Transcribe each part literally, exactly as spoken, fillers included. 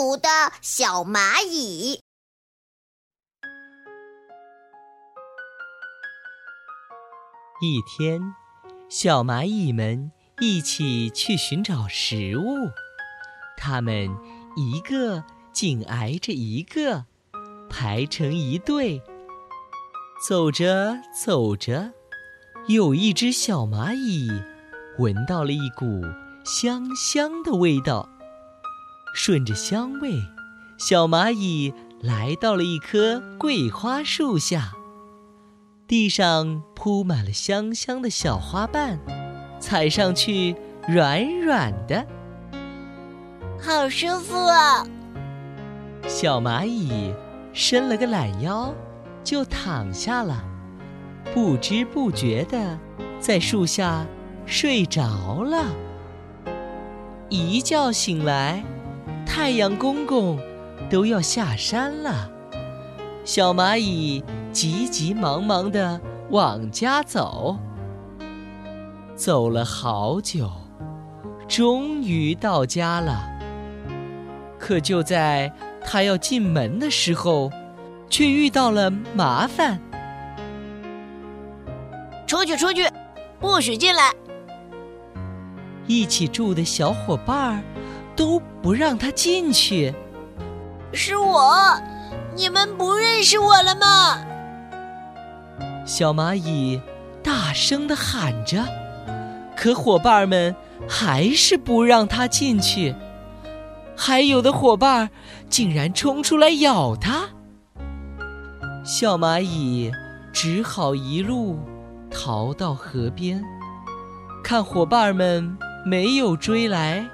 独的小蚂蚁。一天，小蚂蚁们一起去寻找食物，它们一个紧挨着一个，排成一队。走着走着，有一只小蚂蚁闻到了一股香香的味道。顺着香味，小蚂蚁来到了一棵桂花树下，地上铺满了香香的小花瓣，踩上去软软的，好舒服哦。小蚂蚁伸了个懒腰就躺下了，不知不觉地在树下睡着了。一觉醒来，太阳公公都要下山了，小蚂蚁急急忙忙地往家走。走了好久，终于到家了。可就在他要进门的时候，却遇到了麻烦。出去出去，不许进来！一起住的小伙伴都不让他进去。是我，你们不认识我了吗？小蚂蚁大声地喊着，可伙伴们还是不让他进去，还有的伙伴竟然冲出来咬他。小蚂蚁只好一路逃到河边，看伙伴们没有追来，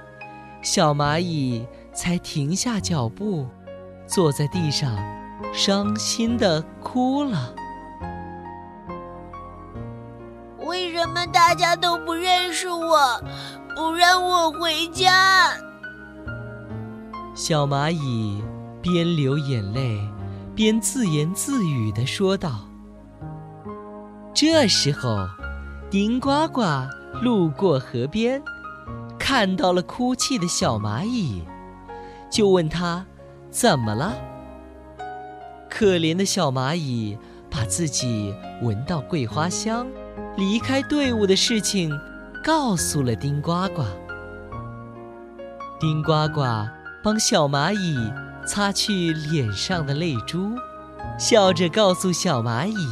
小蚂蚁才停下脚步，坐在地上伤心地哭了。为什么大家都不认识我，不让我回家？小蚂蚁边流眼泪边自言自语地说道。这时候，丁呱呱路过河边，看到了哭泣的小蚂蚁，就问他怎么了。可怜的小蚂蚁把自己闻到桂花香离开队伍的事情告诉了丁呱呱。丁呱呱帮小蚂蚁擦去脸上的泪珠，笑着告诉小蚂蚁，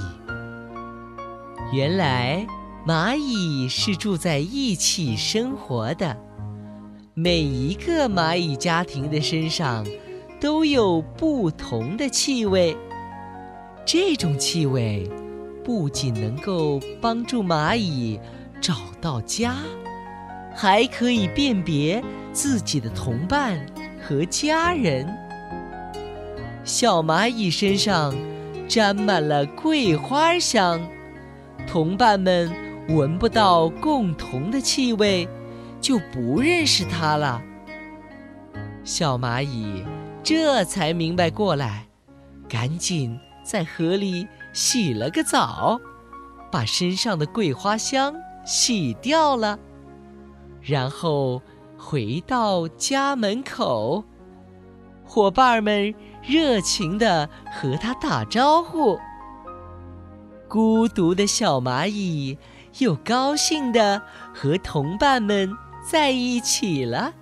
原来蚂蚁是住在一起生活的，每一个蚂蚁家庭的身上都有不同的气味，这种气味不仅能够帮助蚂蚁找到家，还可以辨别自己的同伴和家人。小蚂蚁身上沾满了桂花香，同伴们闻不到共同的气味，就不认识它了。小蚂蚁这才明白过来，赶紧在河里洗了个澡，把身上的桂花香洗掉了，然后回到家门口，伙伴们热情地和他打招呼。孤独的小蚂蚁又高兴地和同伴们在一起了。